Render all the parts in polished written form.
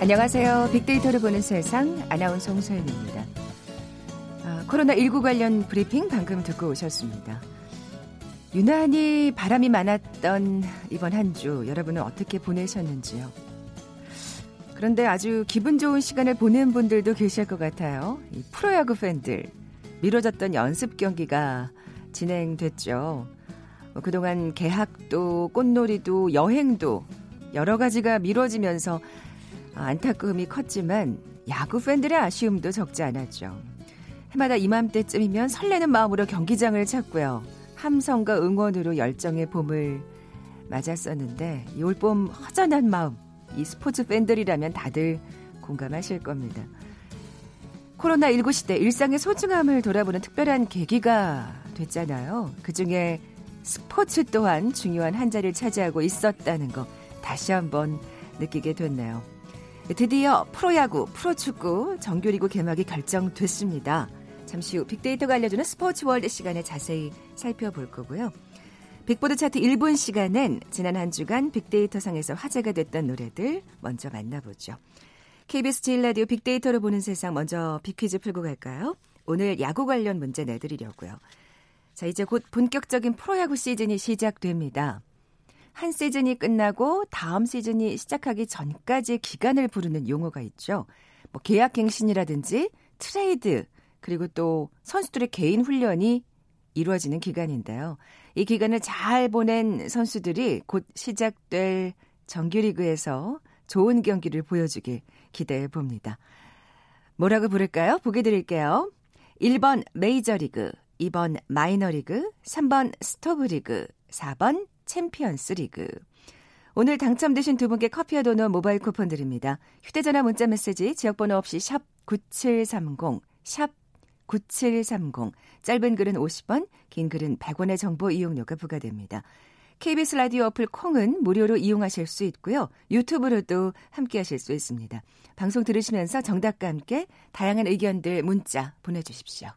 안녕하세요. 빅데이터를 보는 세상 아나운서 홍소연입니다. 코로나19 관련 브리핑 방금 듣고 오셨습니다. 유난히 바람이 많았던 이번 한 주 여러분은 어떻게 보내셨는지요? 그런데 아주 기분 좋은 시간을 보낸 분들도 계실 것 같아요. 이 프로야구 팬들, 미뤄졌던 연습 경기가 진행됐죠. 그동안 개학도 꽃놀이도 여행도 여러 가지가 미뤄지면서 안타까움이 컸지만 야구 팬들의 아쉬움도 적지 않았죠. 해마다 이맘때쯤이면 설레는 마음으로 경기장을 찾고요. 함성과 응원으로 열정의 봄을 맞았었는데 이 올봄 허전한 마음, 이 스포츠 팬들이라면 다들 공감하실 겁니다. 코로나19 시대 일상의 소중함을 돌아보는 특별한 계기가 됐잖아요. 그중에 스포츠 또한 중요한 한 자리를 차지하고 있었다는 거 다시 한번 느끼게 됐네요. 드디어 프로야구, 프로축구 정규리그 개막이 결정됐습니다. 잠시 후 빅데이터가 알려주는 스포츠월드 시간에 자세히 살펴볼 거고요. 빅보드 차트 1분 시간엔 지난 한 주간 빅데이터상에서 화제가 됐던 노래들 먼저 만나보죠. KBS 제1라디오 빅데이터로 보는 세상 먼저 빅퀴즈 풀고 갈까요? 오늘 야구 관련 문제 내드리려고요. 자, 이제 곧 본격적인 프로야구 시즌이 시작됩니다. 한 시즌이 끝나고 다음 시즌이 시작하기 전까지 기간을 부르는 용어가 있죠. 뭐 계약갱신이라든지 트레이드 그리고 또 선수들의 개인 훈련이 이루어지는 기간인데요. 이 기간을 잘 보낸 선수들이 곧 시작될 정규리그에서 좋은 경기를 보여주길 기대해 봅니다. 뭐라고 부를까요? 보기 드릴게요. 1번 메이저리그, 2번 마이너리그, 3번 스토브리그, 4번 챔피언스리그. 오늘 당첨되신 두 분께 커피와 도넛 모바일 쿠폰 드립니다. 휴대전화 문자 메시지 지역번호 없이 샵 9730, 샵 9730. 짧은 글은 50원, 긴 글은 100원의 정보 이용료가 부과됩니다. KBS 라디오 어플 콩은 무료로 이용하실 수 있고요. 유튜브로도 함께하실 수 있습니다. 방송 들으시면서 정답과 함께 다양한 의견들 문자 보내주십시오.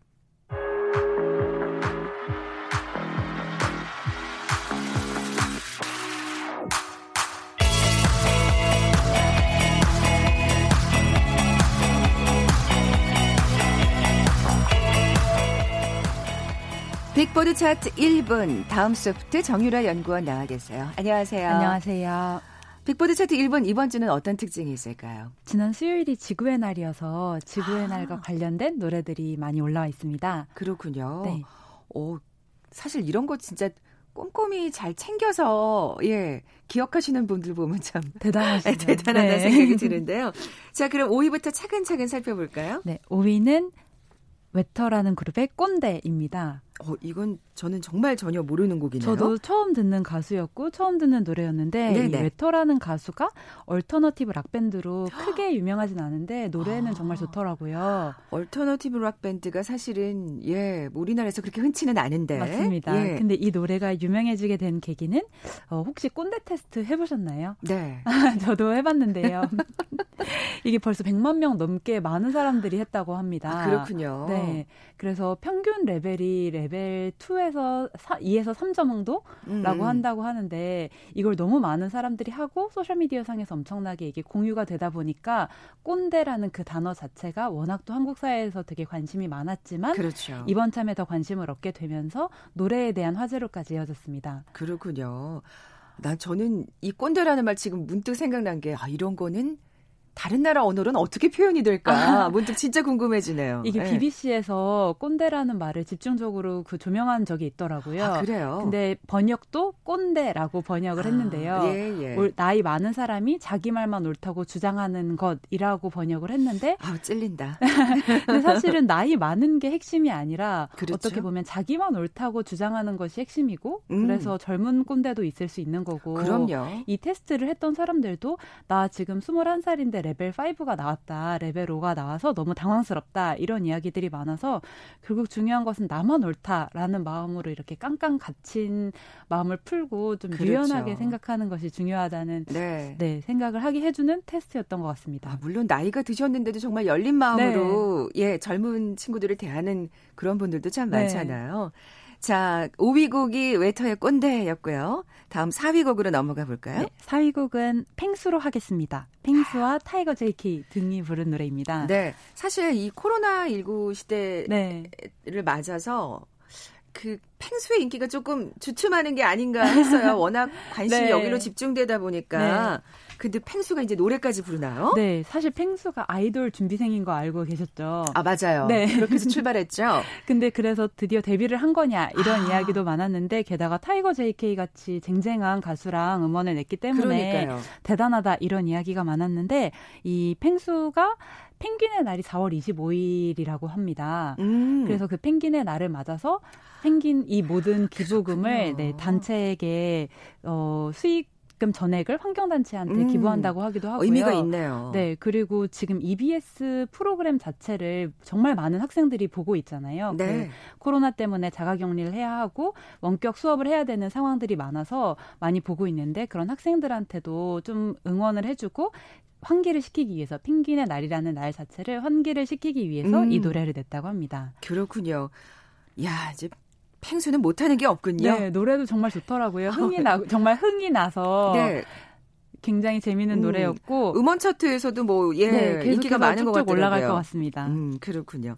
빅보드 차트 1분, 다음 소프트 정유라 연구원 나와 계세요. 안녕하세요. 안녕하세요. 빅보드 차트 1분 이번 주는 어떤 특징이 있을까요? 지난 수요일이 지구의 날이어서 지구의 날과 관련된 노래들이 많이 올라와 있습니다. 그렇군요. 네. 사실 이런 거 진짜 꼼꼼히 잘 챙겨서 기억하시는 분들 보면 참 대단하시네요. 대단하다는 생각이 드는데요. 자, 그럼 5위부터 차근차근 살펴볼까요? 네, 5위는 웨터라는 그룹의 꼰대입니다. 이건 저는 정말 전혀 모르는 곡이네요. 저도 처음 듣는 가수였고 처음 듣는 노래였는데 이 웨터라는 가수가 얼터너티브 락밴드로 크게 유명하진 않은데 노래는 정말 좋더라고요. 얼터너티브 락밴드가 사실은 우리나라에서 그렇게 흔치는 않은데. 맞습니다. 근데 이 노래가 유명해지게 된 계기는 혹시 꼰대 테스트 해보셨나요? 네. 저도 해봤는데요. 이게 벌써 100만 명 넘게 많은 사람들이 했다고 합니다. 아, 그렇군요. 네. 그래서 평균 레벨 2에서 2에서 3점 정도라고 한다고 하는데 이걸 너무 많은 사람들이 하고 소셜미디어 상에서 엄청나게 이게 공유가 되다 보니까 꼰대라는 그 단어 자체가 워낙 또 한국 사회에서 되게 관심이 많았지만 그렇죠. 이번 참에 더 관심을 얻게 되면서 노래에 대한 화제로까지 이어졌습니다. 그렇군요. 저는 이 꼰대라는 말 지금 문득 생각난 게 이런 거는 다른 나라 언어로는 어떻게 표현이 될까? 문득 진짜 궁금해지네요. 이게 BBC에서 꼰대라는 말을 집중적으로 조명한 적이 있더라고요. 아, 그래요? 근데 번역도 꼰대라고 번역을 했는데요. 나이 많은 사람이 자기 말만 옳다고 주장하는 것이라고 번역을 했는데 찔린다. 근데 사실은 나이 많은 게 핵심이 아니라 그렇죠? 어떻게 보면 자기만 옳다고 주장하는 것이 핵심이고 그래서 젊은 꼰대도 있을 수 있는 거고 그럼요. 이 테스트를 했던 사람들도 나 지금 21살인데 레벨 5가 나왔다. 레벨 5가 나와서 너무 당황스럽다. 이런 이야기들이 많아서 결국 중요한 것은 나만 옳다라는 마음으로 이렇게 깡깡 갇힌 마음을 풀고 좀 그렇죠. 유연하게 생각하는 것이 중요하다는 생각을 하게 해주는 테스트였던 것 같습니다. 물론 나이가 드셨는데도 정말 열린 마음으로 젊은 친구들을 대하는 그런 분들도 참 많잖아요. 자, 5위 곡이 웨터의 꼰대였고요. 다음 4위 곡으로 넘어가 볼까요? 네, 4위 곡은 펭수로 하겠습니다. 펭수와 타이거 JK 등이 부른 노래입니다. 네, 사실 이 코로나19 시대를 맞아서 그 펭수의 인기가 조금 주춤하는 게 아닌가 했어요. 워낙 관심이 네. 여기로 집중되다 보니까. 네. 근데 펭수가 이제 노래까지 부르나요? 네. 사실 펭수가 아이돌 준비생인 거 알고 계셨죠? 아, 맞아요. 네. 그렇게 해서 출발했죠? 근데 그래서 드디어 데뷔를 한 거냐 이런 이야기도 많았는데 게다가 타이거 JK 같이 쟁쟁한 가수랑 음원을 냈기 때문에 그러니까요. 대단하다 이런 이야기가 많았는데 이 펭수가 펭귄의 날이 4월 25일이라고 합니다. 그래서 그 펭귄의 날을 맞아서 펭귄 이 모든 기부금을 네, 단체에게 수익금 전액을 환경단체한테 기부한다고 하기도 하고요. 의미가 있네요. 네, 그리고 지금 EBS 프로그램 자체를 정말 많은 학생들이 보고 있잖아요. 네. 그 코로나 때문에 자가격리를 해야 하고 원격 수업을 해야 되는 상황들이 많아서 많이 보고 있는데 그런 학생들한테도 좀 응원을 해주고 환기를 시키기 위해서 펭귄의 날이라는 날 자체를 환기를 시키기 위해서 이 노래를 냈다고 합니다. 그렇군요. 야, 이제 펭수는 못하는 게 없군요. 네, 노래도 정말 좋더라고요. 정말 흥이 나서 네. 굉장히 재미있는 노래였고 음원 차트에서도 뭐 인기가 많은 것 같더라고요. 올라갈 것 같습니다. 그렇군요.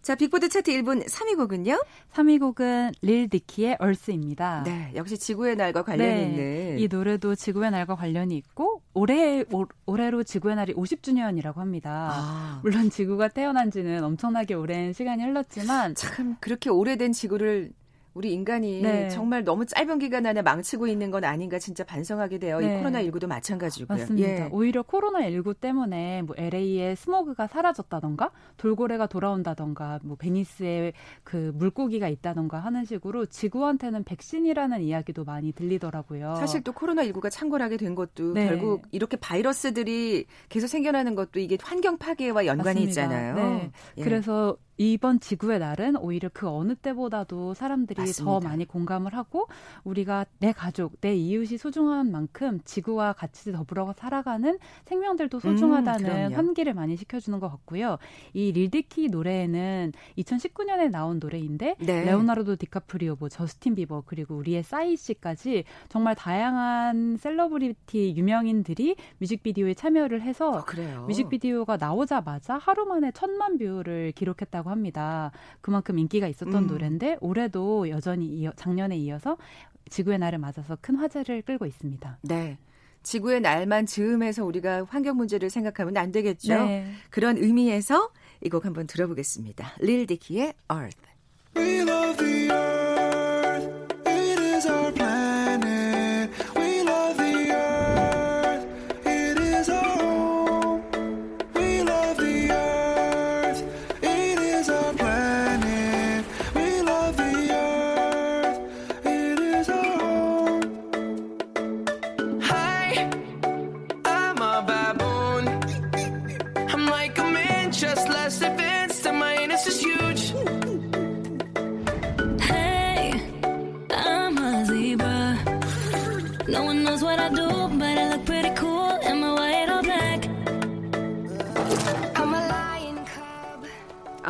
자, 빅보드 차트 1분 3위 곡은요? 3위 곡은 릴디키의 얼스입니다. 네, 역시 지구의 날과 관련이 있는. 이 노래도 지구의 날과 관련이 있고 올해로 지구의 날이 50주년이라고 합니다. 아. 물론 지구가 태어난 지는 엄청나게 오랜 시간이 흘렀지만 참 그렇게 오래된 지구를 우리 인간이 정말 너무 짧은 기간 안에 망치고 있는 건 아닌가 진짜 반성하게 돼요. 이 코로나19도 마찬가지고요. 맞습니다. 예. 오히려 코로나19 때문에 뭐 LA의 스모그가 사라졌다던가 돌고래가 돌아온다던가 뭐 베니스에 그 물고기가 있다던가 하는 식으로 지구한테는 백신이라는 이야기도 많이 들리더라고요. 사실 또 코로나19가 창궐하게 된 것도 결국 이렇게 바이러스들이 계속 생겨나는 것도 이게 환경 파괴와 연관이 맞습니다. 있잖아요. 네. 예. 그래서 이번 지구의 날은 오히려 그 어느 때보다도 사람들이 맞습니다. 더 많이 공감을 하고 우리가 내 가족, 내 이웃이 소중한 만큼 지구와 같이 더불어 살아가는 생명들도 소중하다는 환기를 많이 시켜주는 것 같고요. 이 릴디키 노래는 2019년에 나온 노래인데 레오나르도 디카프리오, 뭐 저스틴 비버 그리고 우리의 싸이 씨까지 정말 다양한 셀러브리티 유명인들이 뮤직비디오에 참여를 해서 뮤직비디오가 나오자마자 하루 만에 1,000만 뷰를 기록했다고 합니다. 그만큼 인기가 있었던 노래인데 올해도 여전히 작년에 이어서 지구의 날을 맞아서 큰 화제를 끌고 있습니다. 네. 지구의 날만 즈음해서 우리가 환경 문제를 생각하면 안 되겠죠. 네. 그런 의미에서 이 곡 한번 들어보겠습니다. 릴디키의 Earth. We love the earth. It is our planet. We love the earth. It is our home. We love the earth.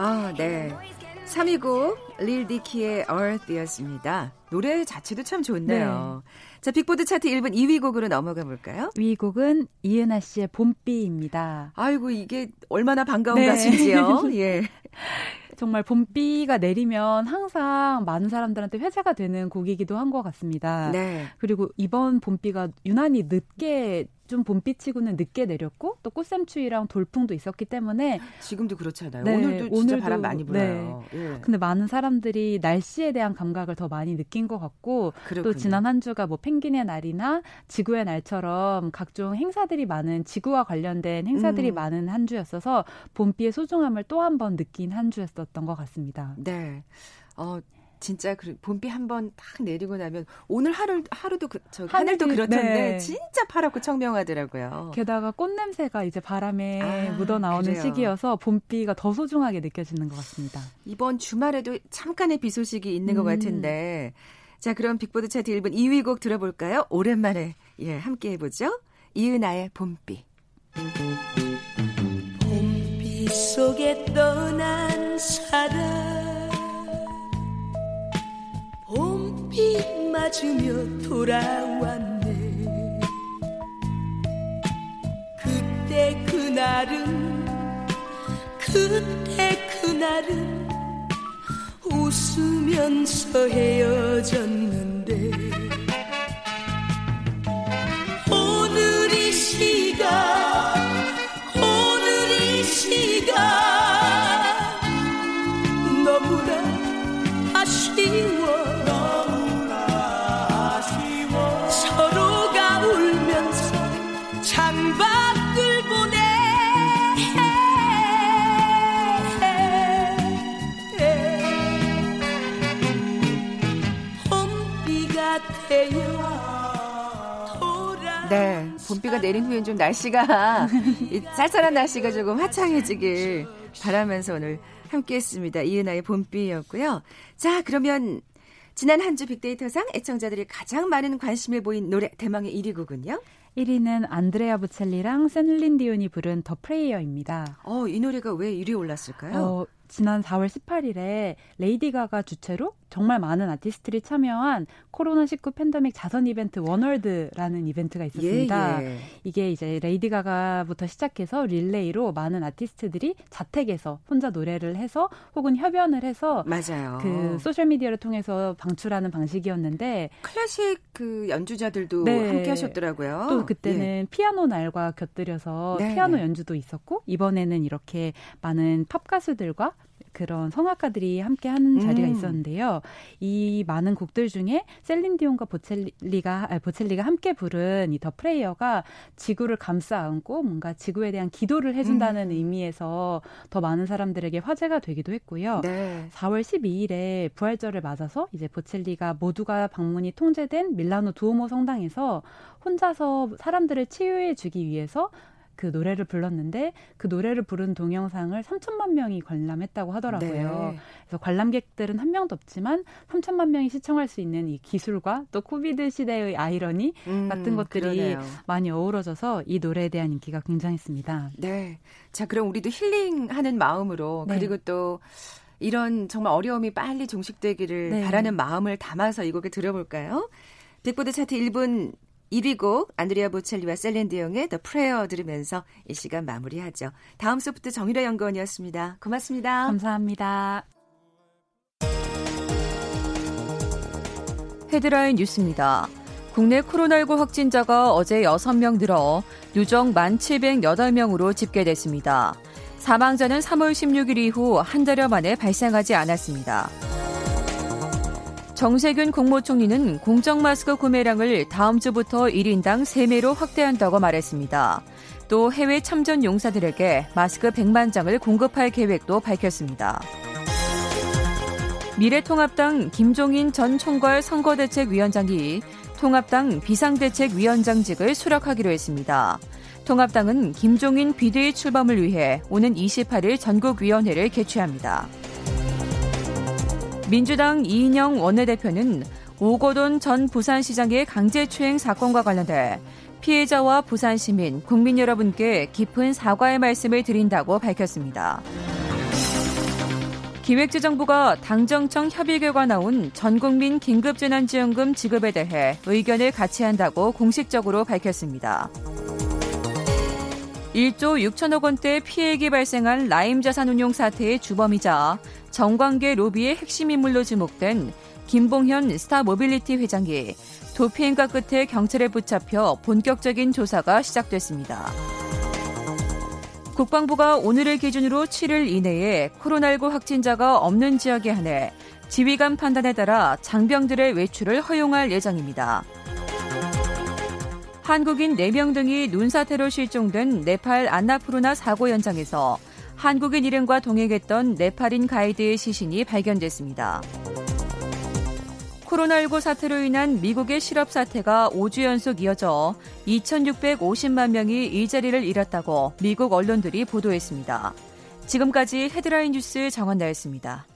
아, 네. 3위곡 릴디키의 Earth였습니다. 노래 자체도 참 좋네요. 네. 자, 빅보드 차트 1분 2위 곡으로 넘어가 볼까요? 2위 곡은 이은하 씨의 봄비입니다. 아이고, 이게 얼마나 반가운 가수인지요. 예. 정말 봄비가 내리면 항상 많은 사람들한테 회자가 되는 곡이기도 한 것 같습니다. 네. 그리고 이번 봄비가 유난히 늦게 좀 봄비치고는 늦게 내렸고 또 꽃샘추위랑 돌풍도 있었기 때문에 지금도 그렇잖아요. 네, 오늘도 바람 많이 불어요. 네. 예. 근데 많은 사람들이 날씨에 대한 감각을 더 많이 느낀 것 같고 그렇군요. 또 지난 한 주가 뭐 펭귄의 날이나 지구의 날처럼 각종 행사들이 많은 지구와 관련된 행사들이 많은 한 주였어서 봄비의 소중함을 또 한 번 느낀 한 주였었던 것 같습니다. 네. 진짜 봄비 한번 딱 내리고 나면 오늘 하루도 하늘도 그렇던데 진짜 파랗고 청명하더라고요. 게다가 꽃냄새가 이제 바람에 묻어나오는 시기여서 봄비가 더 소중하게 느껴지는 것 같습니다. 이번 주말에도 잠깐의 비 소식이 있는 것 같은데 자, 그럼 빅보드 차트 1분 2위 곡 들어볼까요? 오랜만에 함께 해보죠. 이은하의 봄비. 봄비 속에 떠난 사람 찾으며 돌아왔네. 그때 그날은 웃으면서 헤어졌는데 오늘 이 시간 너무나 아쉬워 서로가 울면서 창밖을 보내. 봄비가 내려 돌아. 네, 봄비가 내린 후엔 좀 날씨가 이 쌀쌀한 날씨가 조금 화창해지길 바라면서 오늘 함께했습니다. 이은하의 봄비였고요. 자, 그러면 지난 한 주 빅데이터상 애청자들이 가장 많은 관심을 보인 노래 대망의 1위 곡은요? 1위는 안드레아 보첼리랑 셀린 디온이 부른 더 프레이어입니다. 이 노래가 왜 1위에 올랐을까요? 지난 4월 18일에 레이디가가 주최로 정말 많은 아티스트들이 참여한 코로나19 팬데믹 자선 이벤트 원월드라는 이벤트가 있었습니다. 예, 예. 이게 이제 레이디가가부터 시작해서 릴레이로 많은 아티스트들이 자택에서 혼자 노래를 해서 혹은 협연을 해서 맞아요. 그 소셜미디어를 통해서 방출하는 방식이었는데 클래식 그 연주자들도 네. 함께 하셨더라고요. 또 그때는 예. 피아노 날과 곁들여서 네, 피아노 네. 연주도 있었고 이번에는 이렇게 많은 팝 가수들과 그런 성악가들이 함께하는 자리가 있었는데요. 이 많은 곡들 중에 셀린디온과 보첼리가 함께 부른 이 더 프레이어가 지구를 감싸 안고 뭔가 지구에 대한 기도를 해준다는 의미에서 더 많은 사람들에게 화제가 되기도 했고요. 네. 4월 12일에 부활절을 맞아서 이제 보첼리가 모두가 방문이 통제된 밀라노 두오모 성당에서 혼자서 사람들을 치유해주기 위해서 그 노래를 불렀는데 그 노래를 부른 동영상을 3천만 명이 관람했다고 하더라고요. 네. 그래서 관람객들은 한 명도 없지만 3천만 명이 시청할 수 있는 이 기술과 또 코비드 시대의 아이러니 같은 것들이 그러네요. 많이 어우러져서 이 노래에 대한 인기가 굉장했습니다. 네. 자, 그럼 우리도 힐링하는 마음으로 네. 그리고 또 이런 정말 어려움이 빨리 종식되기를 네. 바라는 마음을 담아서 이 곡을 들어볼까요? 빅보드 차트 1분 1위 곡 안드레아 보첼리와 셀린 디옹의 The Prayer 들으면서 이 시간 마무리하죠. 다음 소프트 정유라 연구원이었습니다. 고맙습니다. 감사합니다. 헤드라인 뉴스입니다. 국내 코로나19 확진자가 어제 6명 늘어 누적 1,708명으로 집계됐습니다. 사망자는 3월 16일 이후 한 달여 만에 발생하지 않았습니다. 정세균 국무총리는 공적마스크 구매량을 다음 주부터 1인당 3매로 확대한다고 말했습니다. 또 해외 참전 용사들에게 마스크 100만 장을 공급할 계획도 밝혔습니다. 미래통합당 김종인 전 총괄 선거대책위원장이 통합당 비상대책위원장직을 수락하기로 했습니다. 통합당은 김종인 비대위 출범을 위해 오는 28일 전국위원회를 개최합니다. 민주당 이인영 원내대표는 오거돈 전 부산시장의 강제추행 사건과 관련해 피해자와 부산시민, 국민 여러분께 깊은 사과의 말씀을 드린다고 밝혔습니다. 기획재정부가 당정청 협의 결과 나온 전국민 긴급재난지원금 지급에 대해 의견을 같이 한다고 공식적으로 밝혔습니다. 1조 6천억 원대 피해액이 발생한 라임 자산운용 사태의 주범이자 정관계 로비의 핵심 인물로 지목된 김봉현 스타 모빌리티 회장이 도피 행가 끝에 경찰에 붙잡혀 본격적인 조사가 시작됐습니다. 국방부가 오늘을 기준으로 7일 이내에 코로나19 확진자가 없는 지역에 한해 지휘관 판단에 따라 장병들의 외출을 허용할 예정입니다. 한국인 4명 등이 눈사태로 실종된 네팔 안나푸르나 사고 현장에서 한국인 이름과 동행했던 네팔인 가이드의 시신이 발견됐습니다. 코로나19 사태로 인한 미국의 실업 사태가 5주 연속 이어져 2,650만 명이 일자리를 잃었다고 미국 언론들이 보도했습니다. 지금까지 헤드라인 뉴스 정원나였습니다.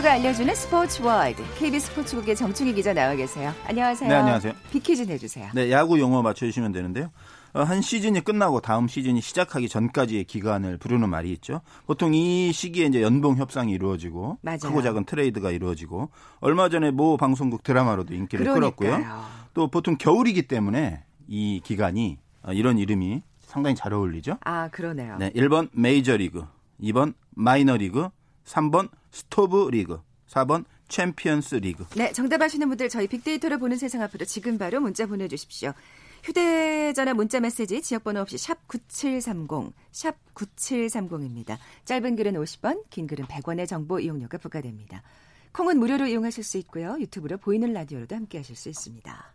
대표가 알려주는 스포츠 월드. KB 스포츠국의 정충희 기자 나와 계세요. 안녕하세요. 네, 안녕하세요. 빅퀴즈 내주세요. 네, 야구 용어 맞춰주시면 되는데요. 한 시즌이 끝나고 다음 시즌이 시작하기 전까지의 기간을 부르는 말이 있죠. 보통 이 시기에 이제 연봉 협상이 이루어지고 맞아요. 크고 작은 트레이드가 이루어지고 얼마 전에 모 방송국 드라마로도 인기를 끌었고요. 또 보통 겨울이기 때문에 이 기간이 이런 이름이 상당히 잘 어울리죠. 아, 그러네요. 네, 1번 메이저리그, 2번 마이너리그, 3번 스토브리그, 4번 챔피언스 리그. 네, 정답 아시는 분들 저희 빅데이터를 보는 세상 앞으로 지금 바로 문자 보내주십시오. 휴대전화 문자메시지 지역번호 없이 샵 9730, 샵 9730입니다. 짧은 글은 50원, 긴 글은 100원의 정보 이용료가 부과됩니다. 콩은 무료로 이용하실 수 있고요. 유튜브로 보이는 라디오로도 함께하실 수 있습니다.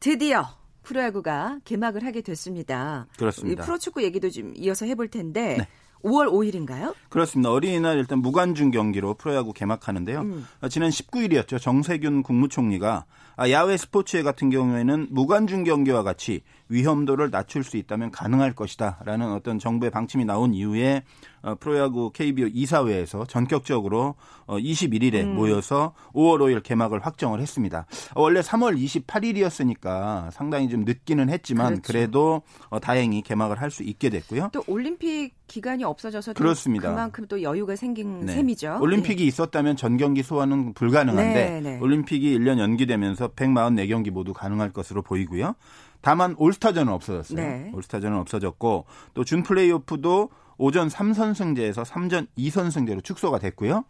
드디어 프로야구가 개막을 하게 됐습니다. 그렇습니다. 프로축구 얘기도 좀 이어서 해볼 텐데 네. 5월 5일인가요? 그렇습니다. 어린이날 일단 무관중 경기로 프로야구 개막하는데요. 지난 19일이었죠. 정세균 국무총리가 야외 스포츠회 같은 경우에는 무관중 경기와 같이 위험도를 낮출 수 있다면 가능할 것이다 라는 어떤 정부의 방침이 나온 이후에 프로야구 KBO 이사회에서 전격적으로 21일에 모여서 5월 5일 개막을 확정을 했습니다. 원래 3월 28일이었으니까 상당히 좀 늦기는 했지만 그렇죠. 그래도 다행히 개막을 할 수 있게 됐고요. 또 올림픽 기간이 없어져서 그렇습니다. 그만큼 또 여유가 생긴 네. 셈이죠. 올림픽이 네. 있었다면 전 경기 소화는 불가능한데 네, 네. 올림픽이 1년 연기되면서 144경기 모두 가능할 것으로 보이고요. 다만 올스타전은 없어졌어요. 네. 올스타전은 없어졌고 또 준 플레이오프도 오전 3선승제에서 3전 2선승제로 축소가 됐고요.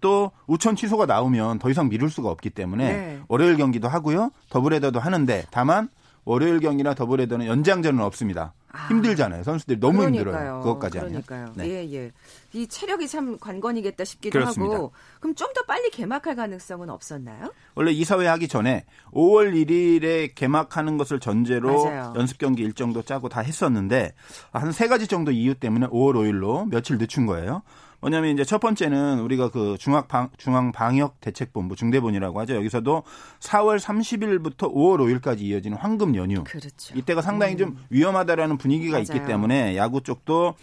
또 우천 취소가 나오면 더 이상 미룰 수가 없기 때문에 네. 월요일 경기도 하고요. 더블헤더도 하는데 다만 월요일 경기나 더블헤더는 연장전은 없습니다. 힘들잖아요. 선수들이 너무 그러니까요. 힘들어요. 그것까지 하면. 그러니까요. 네. 예, 예. 이 체력이 참 관건이겠다 싶기도 그렇습니다. 하고. 그럼 좀 더 빨리 개막할 가능성은 없었나요? 원래 이사회 하기 전에 5월 1일에 개막하는 것을 전제로 맞아요. 연습 경기 일정도 짜고 다 했었는데 한 세 가지 정도 이유 때문에 5월 5일로 며칠 늦춘 거예요. 뭐냐면 이제 첫 번째는 우리가 그 중앙방역대책본부 중대본이라고 하죠. 여기서도 4월 30일부터 5월 5일까지 이어지는 황금 연휴. 그렇죠. 이때가 상당히 좀 위험하다라는 분위기가 맞아요. 있기 때문에 야구 쪽도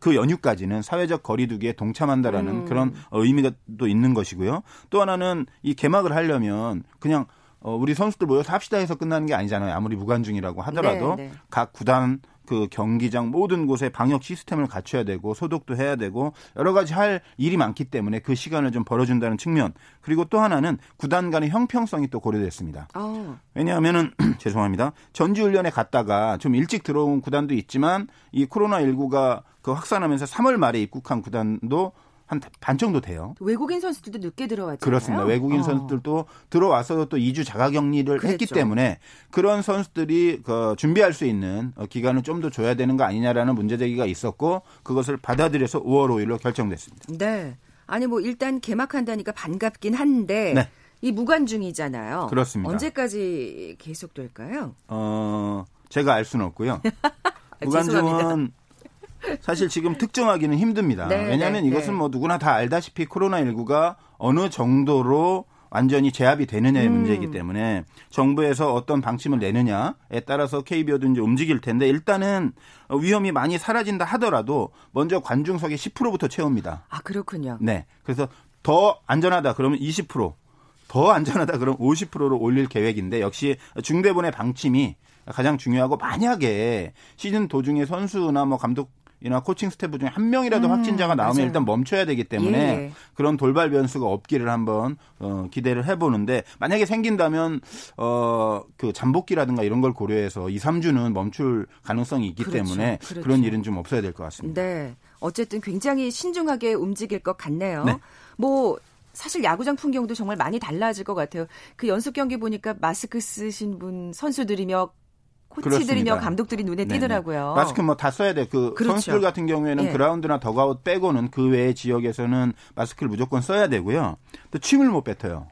그 연휴까지는 사회적 거리두기에 동참한다라는 그런 의미가 또 있는 것이고요. 또 하나는 이 개막을 하려면 그냥 우리 선수들 모여서 합시다 해서 끝나는 게 아니잖아요. 아무리 무관중이라고 하더라도 네, 네. 각 구단 그 경기장 모든 곳에 방역 시스템을 갖춰야 되고 소독도 해야 되고 여러 가지 할 일이 많기 때문에 그 시간을 좀 벌어준다는 측면. 그리고 또 하나는 구단 간의 형평성이 또 고려됐습니다. 왜냐하면은 죄송합니다. 전지훈련에 갔다가 좀 일찍 들어온 구단도 있지만 이 코로나19가 그 확산하면서 3월 말에 입국한 구단도 한 반 정도 돼요. 외국인 선수들도 늦게 들어왔잖아요. 그렇습니다. 외국인 선수들도 들어와서 또 2주 자가격리를 그랬죠. 했기 때문에 그런 선수들이 준비할 수 있는 기간을 좀 더 줘야 되는 거 아니냐라는 문제제기가 있었고 그것을 받아들여서 5월 5일로 결정됐습니다. 네. 아니 뭐 일단 개막한다니까 반갑긴 한데 네. 이 무관중이잖아요. 그렇습니다. 언제까지 계속될까요? 제가 알 수는 없고요. 무관중은 사실 지금 특정하기는 힘듭니다. 네, 왜냐하면 네, 이것은 네. 뭐 누구나 다 알다시피 코로나19가 어느 정도로 완전히 제압이 되느냐의 문제이기 때문에 정부에서 어떤 방침을 내느냐에 따라서 KBO도 이제 움직일 텐데 일단은 위험이 많이 사라진다 하더라도 먼저 관중석의 10%부터 채웁니다. 아, 그렇군요. 네. 그래서 더 안전하다 그러면 20%, 더 안전하다 그러면 50%로 올릴 계획인데 역시 중대본의 방침이 가장 중요하고 만약에 시즌 도중에 선수나 뭐 감독이나 코칭 스태프 중에 한 명이라도 확진자가 나오면 맞아요. 일단 멈춰야 되기 때문에 예. 그런 돌발 변수가 없기를 한번 기대를 해보는데 만약에 생긴다면 그 잠복기라든가 이런 걸 고려해서 2, 3주는 멈출 가능성이 있기 그렇죠. 때문에 그렇죠. 그런 일은 좀 없어야 될 것 같습니다. 네, 어쨌든 굉장히 신중하게 움직일 것 같네요. 네. 뭐 사실 야구장 풍경도 정말 많이 달라질 것 같아요. 그 연습 경기 보니까 마스크 쓰신 분 선수들이며 코치들이며 감독들이 눈에 네네. 띄더라고요. 마스크 뭐 다 써야 돼. 그 그렇죠. 선수들 같은 경우에는 예. 그라운드나 더그아웃 빼고는 그 외의 지역에서는 마스크를 무조건 써야 되고요. 또 침을 못 뱉어요.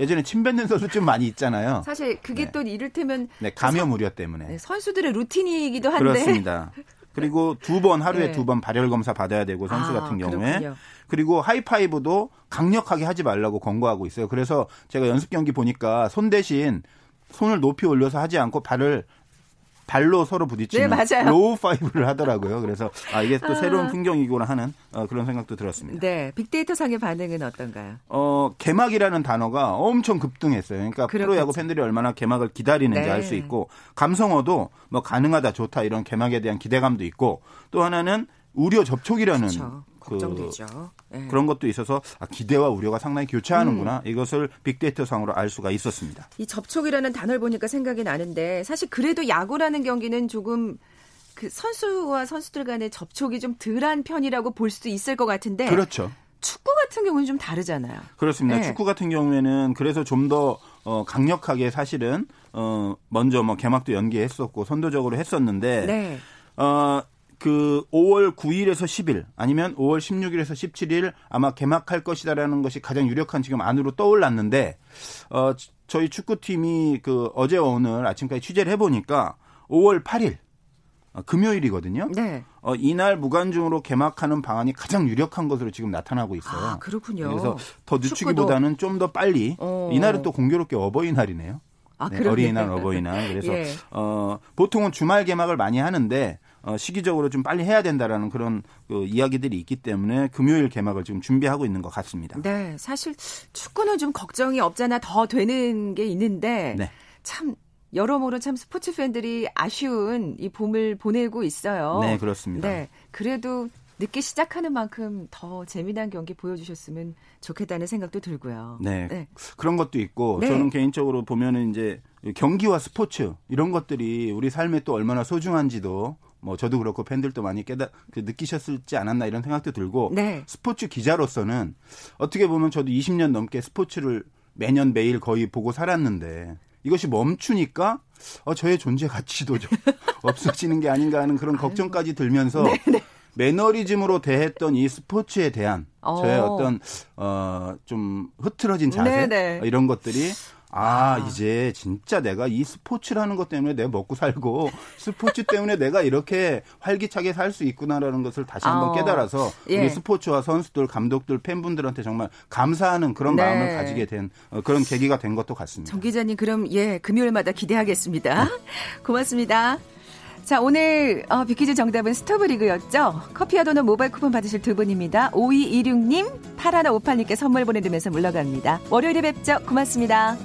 예전에 침 뱉는 선수 좀 많이 있잖아요. 사실 그게 네. 또 이를테면 네, 감염 우려 때문에 네, 선수들의 루틴이기도 한데 그렇습니다. 그리고 하루에 네. 2번 발열 검사 받아야 되고 선수 같은 경우에. 그렇군요. 그리고 하이파이브도 강력하게 하지 말라고 권고하고 있어요. 그래서 제가 연습 경기 보니까 손 대신 손을 높이 올려서 하지 않고 발을 발로 서로 부딪히는 네, 로우 파이브를 하더라고요. 그래서 아, 이게 또 새로운 풍경이구나 하는 그런 생각도 들었습니다. 네, 빅데이터상의 반응은 어떤가요? 개막이라는 단어가 엄청 급등했어요. 그러니까 그렇겠지. 프로야구 팬들이 얼마나 개막을 기다리는지 네. 알 수 있고 감성어도 뭐 가능하다, 좋다 이런 개막에 대한 기대감도 있고 또 하나는 우려 접촉이라는 그렇죠. 걱정되죠. 네. 그런 것도 있어서 아, 기대와 우려가 상당히 교차하는구나. 이것을 빅데이터상으로 알 수가 있었습니다. 이 접촉이라는 단어를 보니까 생각이 나는데 사실 그래도 야구라는 경기는 조금 그 선수와 선수들 간의 접촉이 좀 덜한 편이라고 볼 수도 있을 것 같은데 그렇죠. 축구 같은 경우는 좀 다르잖아요. 그렇습니다. 네. 축구 같은 경우에는 그래서 좀 더 강력하게 사실은 먼저 뭐 개막도 연기했었고 선도적으로 했었는데 네. 그 5월 9일에서 10일 아니면 5월 16일에서 17일 아마 개막할 것이다라는 것이 가장 유력한 지금 안으로 떠올랐는데 저희 축구팀이 그 어제와 오늘 아침까지 취재를 해보니까 5월 8일 금요일이거든요. 네. 이날 무관중으로 개막하는 방안이 가장 유력한 것으로 지금 나타나고 있어요. 아, 그렇군요. 그래서 더 늦추기보다는 좀 더 빨리 이날은 또 공교롭게 어버이날이네요. 아, 네, 어린이날, 어버이날. 그래서 예. 보통은 주말 개막을 많이 하는데 시기적으로 좀 빨리 해야 된다라는 그런 그 이야기들이 있기 때문에 금요일 개막을 지금 준비하고 있는 것 같습니다. 네, 사실 축구는 좀 걱정이 없잖아 더 되는 게 있는데 네. 참 여러모로 참 스포츠 팬들이 아쉬운 이 봄을 보내고 있어요. 네, 그렇습니다. 네, 그래도 늦게 시작하는 만큼 더 재미난 경기 보여주셨으면 좋겠다는 생각도 들고요. 네, 네. 그런 것도 있고 네. 저는 개인적으로 보면은 이제 경기와 스포츠 이런 것들이 우리 삶에 또 얼마나 소중한지도. 뭐 저도 그렇고 팬들도 많이 느끼셨을지 않았나 이런 생각도 들고 네. 스포츠 기자로서는 어떻게 보면 저도 20년 넘게 스포츠를 매년 매일 거의 보고 살았는데 이것이 멈추니까 저의 존재 가치도 좀 없어지는 게 아닌가 하는 그런 걱정까지 들면서 네네. 매너리즘으로 대했던 이 스포츠에 대한 저의 어떤 좀 흐트러진 자세 네네. 이런 것들이 이제 진짜 내가 이 스포츠라는 것 때문에 내가 먹고 살고 스포츠 때문에 내가 이렇게 활기차게 살 수 있구나라는 것을 다시 한번 깨달아서 예. 우리 스포츠와 선수들, 감독들, 팬분들한테 정말 감사하는 그런 네. 마음을 가지게 된 그런 계기가 된 것도 같습니다. 정 기자님 그럼 예 금요일마다 기대하겠습니다. 고맙습니다. 자 오늘 빅퀴즈 정답은 스토브리그였죠. 커피와 도넛 모바일 쿠폰 받으실 두 분입니다. 5226님, 8158님께 선물 보내드리면서 물러갑니다. 월요일에 뵙죠. 고맙습니다.